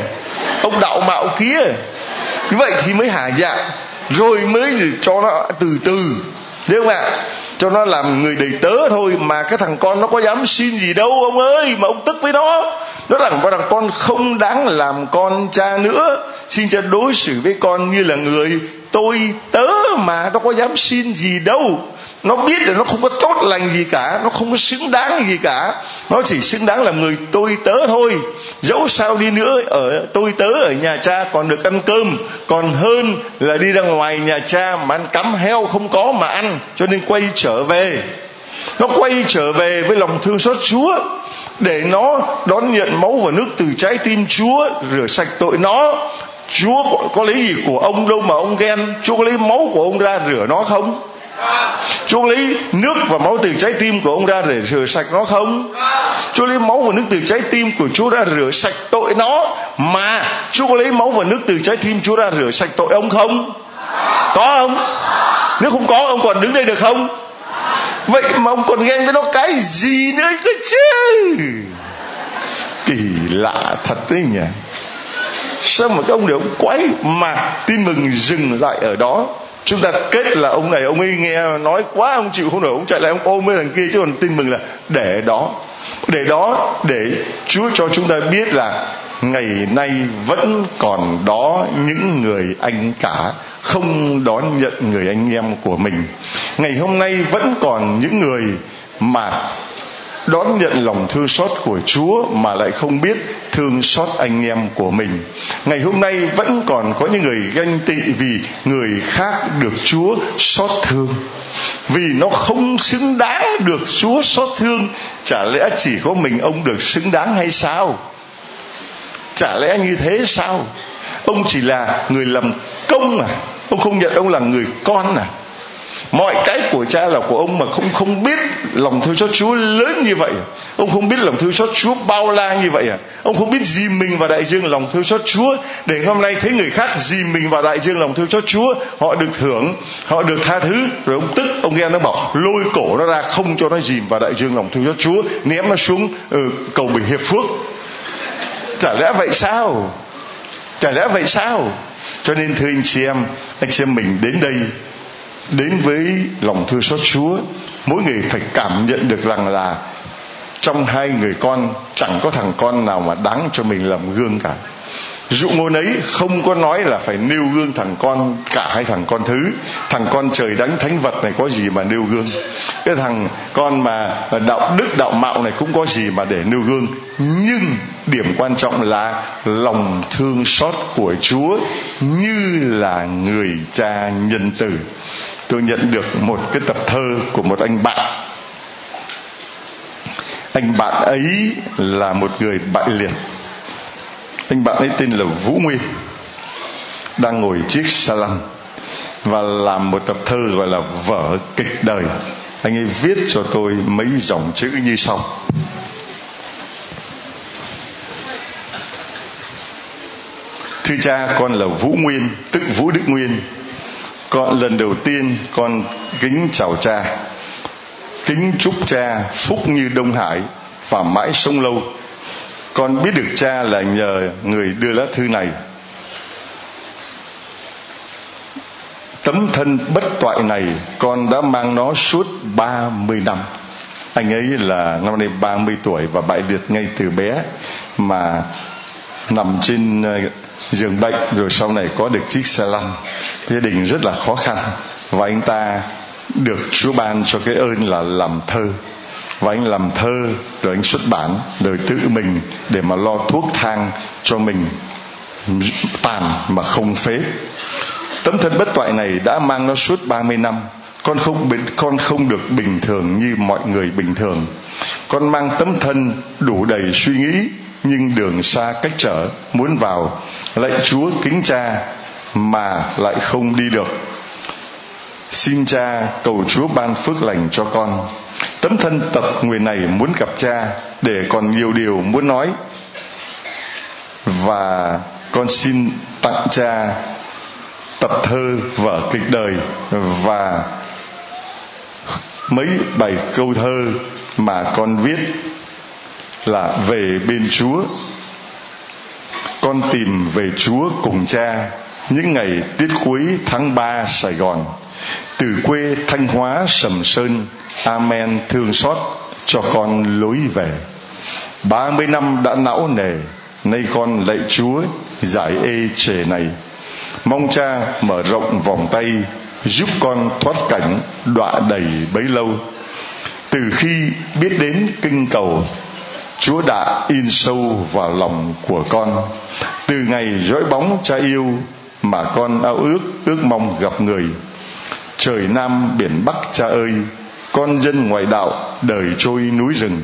ông đạo mạo kia. Như vậy thì mới hả dạ, rồi mới cho nó từ từ, đúng không ạ? Cho nó làm người đầy tớ thôi, mà cái thằng con nó có dám xin gì đâu ông ơi, mà ông tức với nó. Nó rằng con con không đáng làm con cha nữa, xin Cha đối xử với con như là người tôi tớ mà, nó có dám xin gì đâu. Nó biết là nó không có tốt lành gì cả, nó không có xứng đáng gì cả, nó chỉ xứng đáng làm người tôi tớ thôi. Dẫu sao đi nữa, ở tôi tớ ở nhà cha còn được ăn cơm, còn hơn là đi ra ngoài nhà cha mà ăn cắm heo không có mà ăn. Cho nên quay trở về, nó quay trở về với lòng thương xót Chúa, để nó đón nhận máu và nước từ trái tim Chúa rửa sạch tội nó. Chúa có lấy gì của ông đâu mà ông ghen? Chúa có lấy máu của ông ra rửa nó không? Chúa lấy nước và máu từ trái tim của ông ra để rửa sạch nó không? Chúa lấy máu và nước từ trái tim của Chúa ra rửa sạch tội nó, mà Chúa có lấy máu và nước từ trái tim Chúa ra rửa sạch tội ông không? Có không? Nếu không có, ông còn đứng đây được không? Vậy mà ông còn ghen với nó cái gì nữa cơ chứ? Kỳ lạ thật đấy nhỉ. Sao mà các ông đều quái? Mà tin mừng dừng lại ở đó. Chúng ta kết là ông này ông ấy nghe nói quá, ông chịu không nổi, ông chạy lại ông ôm với thằng kia. Chứ còn tin mừng là để đó, để đó để Chúa cho chúng ta biết là ngày nay vẫn còn đó những người anh cả không đón nhận người anh em của mình. Ngày hôm nay vẫn còn những người mà đón nhận lòng thương xót của Chúa mà lại không biết thương xót anh em của mình. Ngày hôm nay vẫn còn có những người ganh tị vì người khác được Chúa xót thương, vì nó không xứng đáng được Chúa xót thương. Chả lẽ chỉ có mình ông được xứng đáng hay sao? Chả lẽ như thế sao? Ông chỉ là người làm công à? Ông không nhận ông là người con à? Mọi cái của cha là của ông mà không không biết lòng thương xót Chúa lớn như vậy. Ông không biết lòng thương xót Chúa bao la như vậy à? Ông không biết dìm mình vào đại dương lòng thương xót Chúa, để hôm nay thấy người khác dìm mình vào đại dương lòng thương xót Chúa, họ được hưởng, họ được tha thứ, rồi ông tức, ông nghe nó bảo lôi cổ nó ra không cho nó dìm vào đại dương lòng thương xót Chúa, ném nó xuống ừ, cầu Bình Hiệp Phước. Chả lẽ vậy sao? Chả lẽ vậy sao? Cho nên thưa anh chị em, anh chị em mình đến đây, đến với lòng thương xót Chúa, mỗi người phải cảm nhận được rằng là trong hai người con chẳng có thằng con nào mà đáng cho mình làm gương cả. Dụ ngôn ấy không có nói là phải nêu gương thằng con cả hay thằng con thứ. Thằng con trời đánh thánh vật này có gì mà nêu gương? Cái thằng con mà đạo đức đạo mạo này cũng có gì mà để nêu gương? Nhưng điểm quan trọng là lòng thương xót của Chúa như là người cha nhân từ. Tôi nhận được một cái tập thơ của một anh bạn. Anh bạn ấy là một người bại liệt. Anh bạn ấy tên là Vũ Nguyên, đang ngồi chiếc xe lăn và làm một tập thơ gọi là Vở Kịch Đời. Anh ấy viết cho tôi mấy dòng chữ như sau: Thưa cha, con là Vũ Nguyên, tức Vũ Đức Nguyên, Con lần đầu tiên con kính chào cha, kính chúc cha phúc như Đông Hải và mãi sống lâu. Con biết được cha là nhờ người đưa lá thư này. Tấm thân bất toại này con đã mang nó suốt ba mươi năm. Anh ấy là năm nay ba mươi tuổi và bại liệt ngay từ bé, mà nằm trên giường bệnh rồi sau này có được chiếc xe lăn. Gia đình rất là khó khăn, và anh ta được Chúa ban cho cái ơn là làm thơ. Và anh làm thơ rồi anh xuất bản, rồi tự mình để mà lo thuốc thang cho mình tàn mà không phế. Tấm thân bất toại này đã mang nó suốt ba mươi năm. Con không, con không được bình thường như mọi người bình thường. Con mang tấm thân đủ đầy suy nghĩ, nhưng đường xa cách trở, muốn vào lạy Chúa kính cha mà lại không đi được. Xin cha cầu Chúa ban phước lành cho con. Tấm thân tật người này muốn gặp cha để còn nhiều điều muốn nói. Và con xin tặng cha tập thơ, vở kịch đời và mấy bài câu thơ mà con viết là về bên Chúa. Con tìm về Chúa cùng cha những ngày tiết cuối tháng ba Sài Gòn, từ quê Thanh Hóa Sầm Sơn. Amen thương xót cho con lối về. Ba mươi năm đã não nề, nay con lạy Chúa giải ê chề này. Mong cha mở rộng vòng tay, giúp con thoát cảnh đọa đầy bấy lâu. Từ khi biết đến kinh cầu, Chúa đã in sâu vào lòng của con. Từ ngày dõi bóng cha yêu mà con ao ước, ước mong gặp người. Trời Nam biển Bắc cha ơi, con dân ngoại đạo đời trôi núi rừng.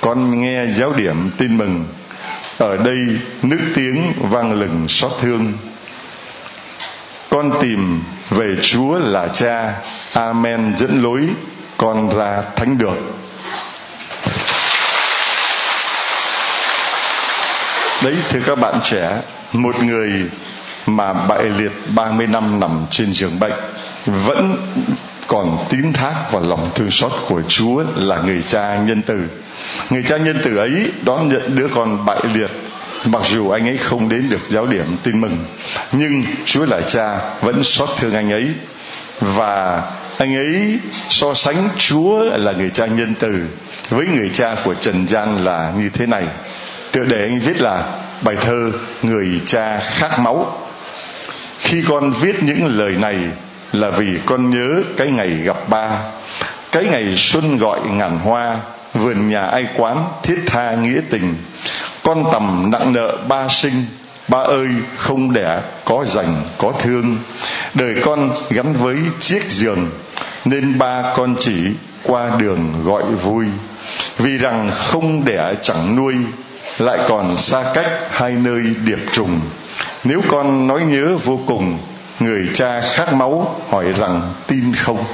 Con nghe giáo điểm tin mừng, ở đây nước tiếng vang lừng xót thương. Con tìm về Chúa là cha, Amen dẫn lối con ra thánh đường. Đấy, thưa các bạn trẻ, một người mà bại liệt ba mươi năm nằm trên giường bệnh vẫn còn tín thác vào lòng thương xót của Chúa là người cha nhân từ. Người cha nhân từ ấy đón nhận đứa con bại liệt, mặc dù anh ấy không đến được giáo điểm tin mừng, nhưng Chúa là cha vẫn xót thương anh ấy. Và anh ấy so sánh Chúa là người cha nhân từ với người cha của trần gian là như thế này. Tựa đề anh viết là bài thơ Người cha khát máu. Khi con viết những lời này là vì con nhớ cái ngày gặp ba, cái ngày xuân gọi ngàn hoa, vườn nhà ai quán thiết tha nghĩa tình. Con tầm nặng nợ ba sinh, ba ơi không đẻ có dành có thương. Đời con gắn với chiếc giường, nên ba con chỉ qua đường gọi vui. Vì rằng không đẻ chẳng nuôi, lại còn xa cách hai nơi điệp trùng. Nếu con nói nhớ vô cùng, người cha khát máu hỏi rằng tin không.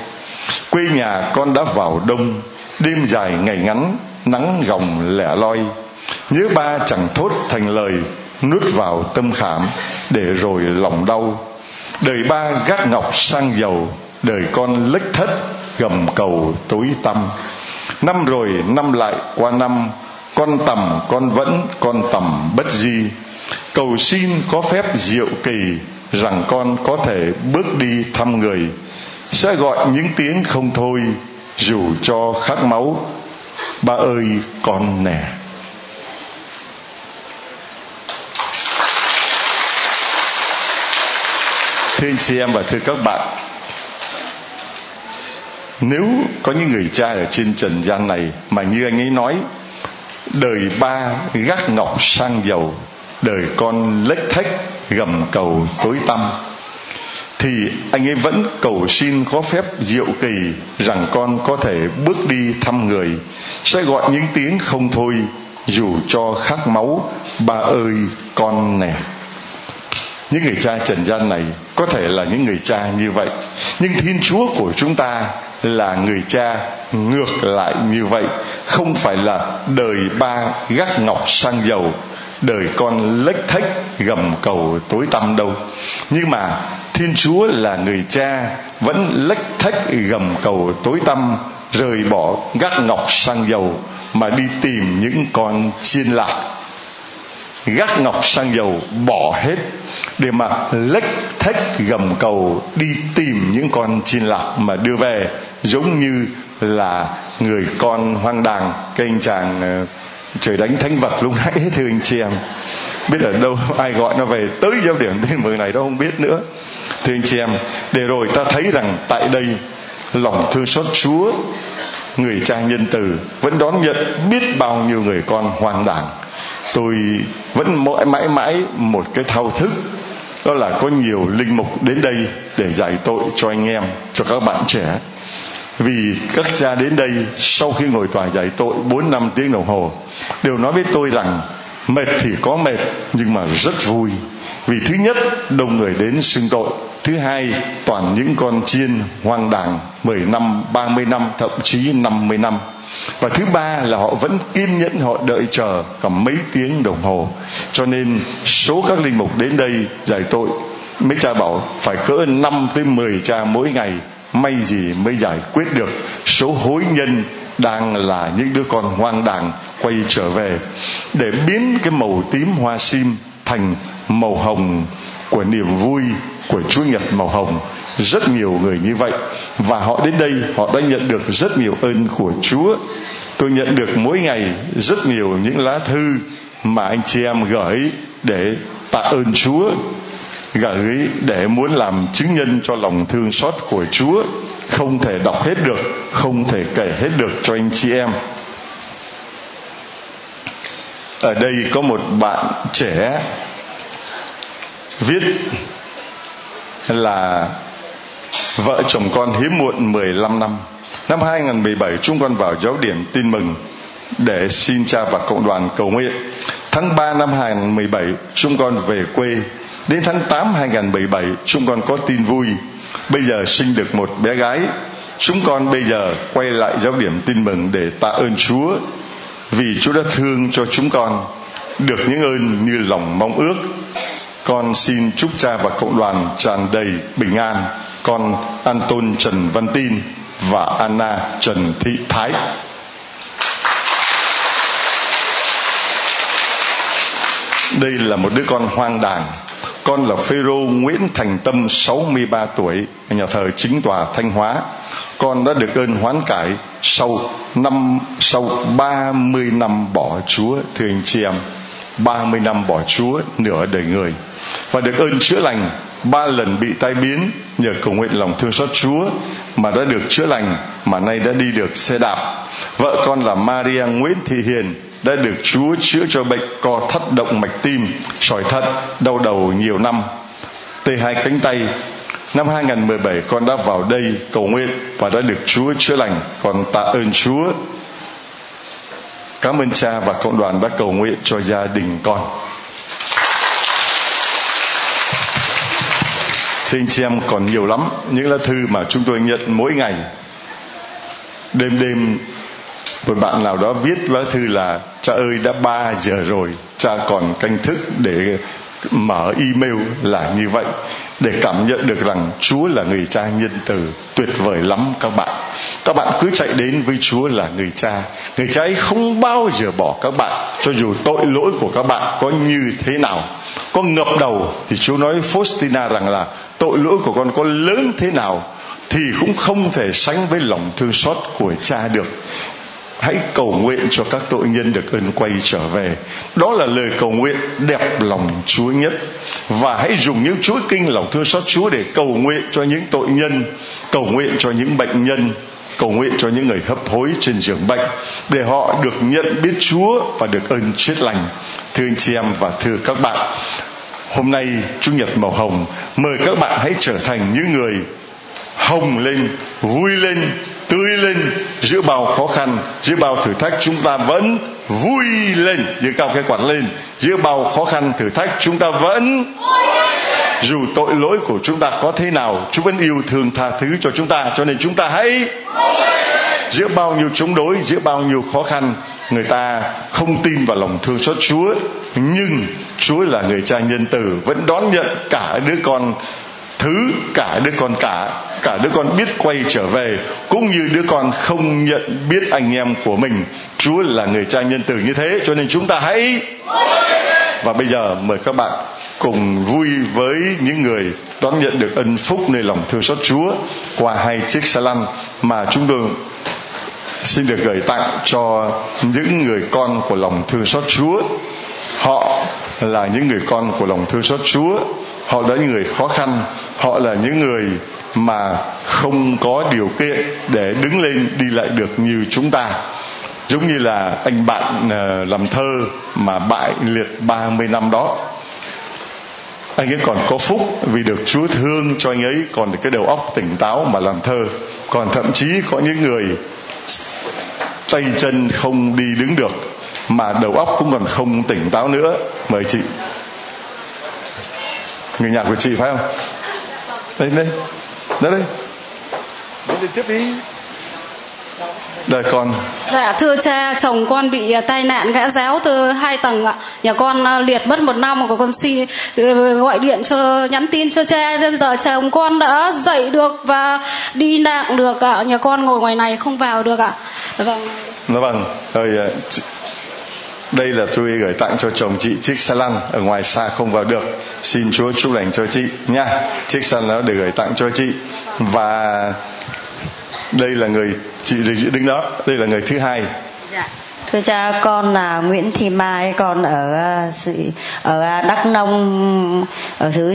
Quê nhà con đã vào đông, đêm dài ngày ngắn, nắng gồng lẻ loi. Nhớ ba chẳng thốt thành lời, nuốt vào tâm khảm để rồi lòng đau. Đời ba gác ngọc sang dầu, đời con lếch thất gầm cầu tối tăm. Năm rồi năm lại qua năm, con tầm con vẫn con tầm bất di. Cầu xin có phép diệu kỳ, rằng con có thể bước đi thăm người. Sẽ gọi những tiếng không thôi, dù cho khát máu, ba ơi con nè. Thưa anh chị em và thưa các bạn, nếu có những người cha ở trên trần gian này mà như anh ấy nói, đời ba gác ngọc sang dầu, đời con lếch thếch gầm cầu tối tăm, thì anh ấy vẫn cầu xin có phép diệu kỳ rằng con có thể bước đi thăm người, sẽ gọi những tiếng không thôi, dù cho khát máu, ba ơi con nè. Những người cha trần gian này có thể là những người cha như vậy, nhưng Thiên Chúa của chúng ta là người cha ngược lại như vậy. Không phải là đời ba gác ngọc sang dầu, đời con lếch thếch gầm cầu tối tăm đâu, nhưng mà Thiên Chúa là người cha vẫn lếch thếch gầm cầu tối tăm, rời bỏ gác ngọc sang dầu mà đi tìm những con chiên lạc. Gác ngọc sang dầu bỏ hết để mà lếch thếch gầm cầu đi tìm những con chiên lạc mà đưa về, giống như là người con hoang đàng. Cái anh chàng trời đánh thánh vật lúc nãy, thưa anh chị em, biết ở đâu ai gọi nó về tới giáo điểm tin mừng này đâu không biết nữa, thưa anh chị em. Để rồi ta thấy rằng tại đây lòng thương xót Chúa, người cha nhân từ vẫn đón nhận biết bao nhiêu người con hoang đàng. Tôi vẫn mãi mãi mãi một cái thao thức, đó là có nhiều linh mục đến đây để giải tội cho anh em, cho các bạn trẻ. Vì các cha đến đây sau khi ngồi tòa giải tội bốn năm tiếng đồng hồ đều nói với tôi rằng mệt thì có mệt nhưng mà rất vui. Vì thứ nhất, đông người đến xưng tội. Thứ hai, toàn những con chiên hoang đàng mười năm, ba mươi năm, thậm chí năm mươi năm. Và thứ ba là họ vẫn kiên nhẫn, họ đợi chờ cả mấy tiếng đồng hồ. Cho nên số các linh mục đến đây giải tội, mấy cha bảo phải cỡ năm tới mười cha mỗi ngày, may gì mới giải quyết được số hối nhân đang là những đứa con hoang đàng quay trở về, để biến cái màu tím hoa sim thành màu hồng của niềm vui của Chúa Nhật màu hồng. Rất nhiều người như vậy, và họ đến đây họ đã nhận được rất nhiều ơn của Chúa. Tôi nhận được mỗi ngày rất nhiều những lá thư mà anh chị em gửi để tạ ơn Chúa, gửi để muốn làm chứng nhân cho lòng thương xót của Chúa, không thể đọc hết được, không thể kể hết được cho anh chị em. Ở đây có một bạn trẻ viết là vợ chồng con hiếm muộn mười lăm năm. Năm hai không một bảy chúng con vào giáo điểm tin mừng để xin cha và cộng đoàn cầu nguyện. Tháng ba năm hai không một bảy chúng con về quê. Đến tháng tám hai không một bảy chúng con có tin vui. Bây giờ sinh được một bé gái. Chúng con bây giờ quay lại giáo điểm tin mừng để tạ ơn Chúa, vì Chúa đã thương cho chúng con được những ơn như lòng mong ước. Con xin chúc cha và cộng đoàn tràn đầy bình an. Con Anton Trần Văn Tân và Anna Trần Thị Thái. Đây là một đứa con hoang đàng. Con là Phêrô Nguyễn Thành Tâm, sáu mươi ba tuổi, nhà thờ Chính tòa Thanh Hóa. Con đã được ơn hoán cải sau năm sau ba mươi năm bỏ Chúa, thưa anh chị em. ba mươi năm bỏ Chúa, nửa đời người, và được ơn chữa lành. Ba lần bị tai biến, nhờ cầu nguyện lòng thương xót Chúa mà đã được chữa lành, mà nay đã đi được xe đạp. Vợ con là Maria Nguyễn Thị Hiền đã được Chúa chữa cho bệnh co thắt động mạch tim, sỏi thận, đau đầu nhiều năm, tê hai cánh tay. Năm hai không một bảy con đã vào đây cầu nguyện và đã được Chúa chữa lành. Con tạ ơn Chúa. Cảm ơn cha và cộng đoàn đã cầu nguyện cho gia đình con. Thưa anh chị em, còn nhiều lắm những lá thư mà chúng tôi nhận mỗi ngày. Đêm đêm một bạn nào đó viết lá thư là cha ơi đã ba giờ rồi, cha còn canh thức để mở email, là như vậy. Để cảm nhận được rằng Chúa là người cha nhân từ tuyệt vời lắm các bạn. Các bạn cứ chạy đến với Chúa là người cha. Người cha ấy không bao giờ bỏ các bạn, cho dù tội lỗi của các bạn có như thế nào, có ngập đầu. Thì Chúa nói với Faustina rằng là tội lỗi của con có lớn thế nào thì cũng không thể sánh với lòng thương xót của cha được. Hãy cầu nguyện cho các tội nhân được ơn quay trở về. Đó là lời cầu nguyện đẹp lòng Chúa nhất. Và hãy dùng những chuỗi kinh lòng thương xót Chúa để cầu nguyện cho những tội nhân, cầu nguyện cho những bệnh nhân, cầu nguyện cho những người hấp hối trên giường bệnh, để họ được nhận biết Chúa và được ơn chết lành. Thưa anh chị em và thưa các bạn, hôm nay Chủ nhật màu hồng, mời các bạn hãy trở thành những người hồng lên, vui lên, tươi lên. Giữa bao khó khăn, giữa bao thử thách, chúng ta vẫn vui lên. Giơ cao cái quạt lên. Giữa bao khó khăn thử thách, chúng ta vẫn vui lên. Dù tội lỗi của chúng ta có thế nào, Chúa vẫn yêu thương tha thứ cho chúng ta. Cho nên chúng ta hãy vui lên. Giữa bao nhiêu chống đối, giữa bao nhiêu khó khăn, người ta không tin vào lòng thương xót Chúa, nhưng Chúa là người cha nhân từ vẫn đón nhận cả đứa con thứ cả đứa con cả, cả đứa con biết quay trở về, cũng như đứa con không nhận biết anh em của mình. Chúa là người cha nhân từ như thế, cho nên chúng ta hãy. Và bây giờ mời các bạn cùng vui với những người đón nhận được ân phúc nơi lòng thương xót Chúa qua hai chiếc xe lăn mà chúng tôi xin được gửi tặng cho những người con của lòng thương xót Chúa. Họ là những người con của lòng thương xót Chúa, họ là những người khó khăn, họ là những người mà không có điều kiện để đứng lên đi lại được như chúng ta. Giống như là anh bạn làm thơ mà bại liệt ba mươi năm đó, anh ấy còn có phúc vì được Chúa thương cho anh ấy còn cái đầu óc tỉnh táo mà làm thơ. Còn thậm chí có những người tay chân không đi đứng được mà đầu óc cũng còn không tỉnh táo nữa. Mời chị, người nhà của chị phải không? Đây đây, đây đây, đi tiếp đi. Đời con. Dạ thưa cha, chồng con bị tai nạn ngã giáo từ hai tầng ạ. Nhà con liệt mất một năm, của con xin gọi điện cho, nhắn tin cho cha. Giờ chồng con đã dậy được và đi nạng được ạ. Nhà con ngồi ngoài này không vào được ạ. Vâng. Nó vâng. Rồi, đây là tôi gửi tặng cho chồng chị chiếc xe lăn ở ngoài xa không vào được. Xin Chúa chúc lành cho chị nha. Chiếc xe lăn đó để gửi tặng cho chị. Và đây là người chị đứng đó, đây là người thứ hai. Dạ. Thưa cha, con là Nguyễn Thị Mai, con ở ở Đắk Nông, ở xứ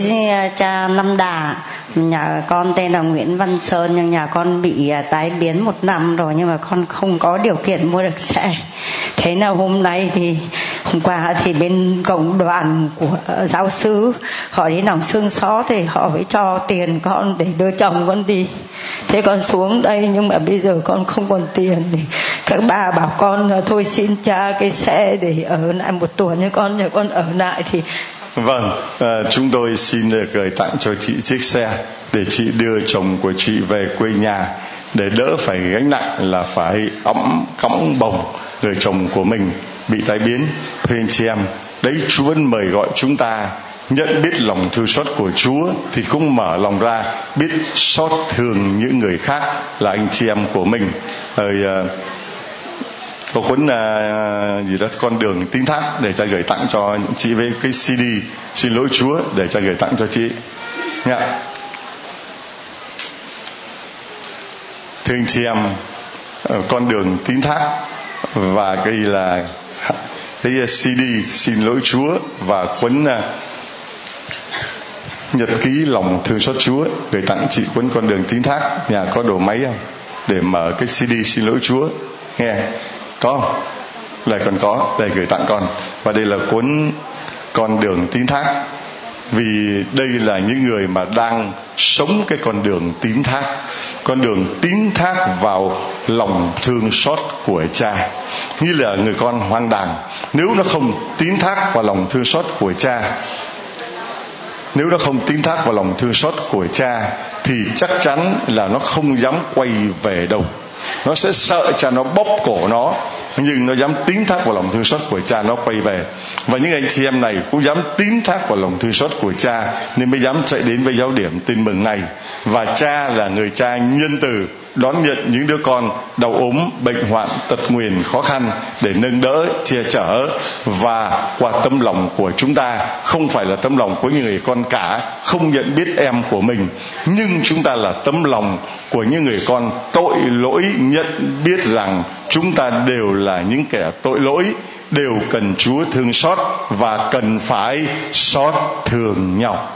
cha Nam Đà. Nhà con tên là Nguyễn Văn Sơn, nhưng nhà con bị tái biến một năm rồi, nhưng mà con không có điều kiện mua được xe. Thế là hôm nay thì hôm qua thì bên cộng đoàn của giáo sư họ đến lòng xương xó thì họ phải cho tiền con để đưa chồng con đi. Thế con xuống đây nhưng mà bây giờ con không còn tiền. Các bà bảo con thôi xin cha cái xe để ở lại một tuần cho con, để con ở lại thì. Vâng, à, chúng tôi xin được gửi tặng cho chị chiếc xe để chị đưa chồng của chị về quê nhà, để đỡ phải gánh nặng là phải ẵm cõng bồng người chồng của mình bị tai biến. Thưa anh chị em, đấy Chúa vẫn mời gọi chúng ta nhận biết lòng thương xót của Chúa thì cũng mở lòng ra biết xót thương những người khác là anh chị em của mình. Rồi à, có cuốn à, gì đó con đường tín thác để cha gửi tặng cho chị với cái xê đê xin lỗi Chúa để cha gửi tặng cho chị nha. Thưa anh chị em, con đường tín thác và cái là cái xê đê xin lỗi Chúa và cuốn à, nhật ký lòng thương xót Chúa gửi tặng chị cuốn con đường tín thác. Nhà có đồ máy không để mở cái xê đê xin lỗi Chúa nghe? Có, lại còn có, đây gửi tặng con. Và đây là cuốn con đường tín thác, vì đây là những người mà đang sống cái con đường tín thác, con đường tín thác vào lòng thương xót của cha. Như là người con hoang đàng, nếu nó không tín thác vào lòng thương xót của cha, nếu nó không tín thác vào lòng thương xót của cha thì chắc chắn là nó không dám quay về đâu. Nó sẽ sợ cha nó bóp cổ nó, nhưng nó dám tín thác vào lòng thương xót của cha, nó quay về. Và những anh chị em này cũng dám tín thác vào lòng thương xót của cha nên mới dám chạy đến với giáo điểm tin mừng này. Và cha là người cha nhân từ, đón nhận những đứa con đau ốm, bệnh hoạn, tật nguyền, khó khăn để nâng đỡ, che chở. Và qua tấm lòng của chúng ta, không phải là tấm lòng của những người con cả không nhận biết em của mình, nhưng chúng ta là tấm lòng của những người con tội lỗi, nhận biết rằng chúng ta đều là những kẻ tội lỗi, đều cần Chúa thương xót và cần phải xót thương nhau.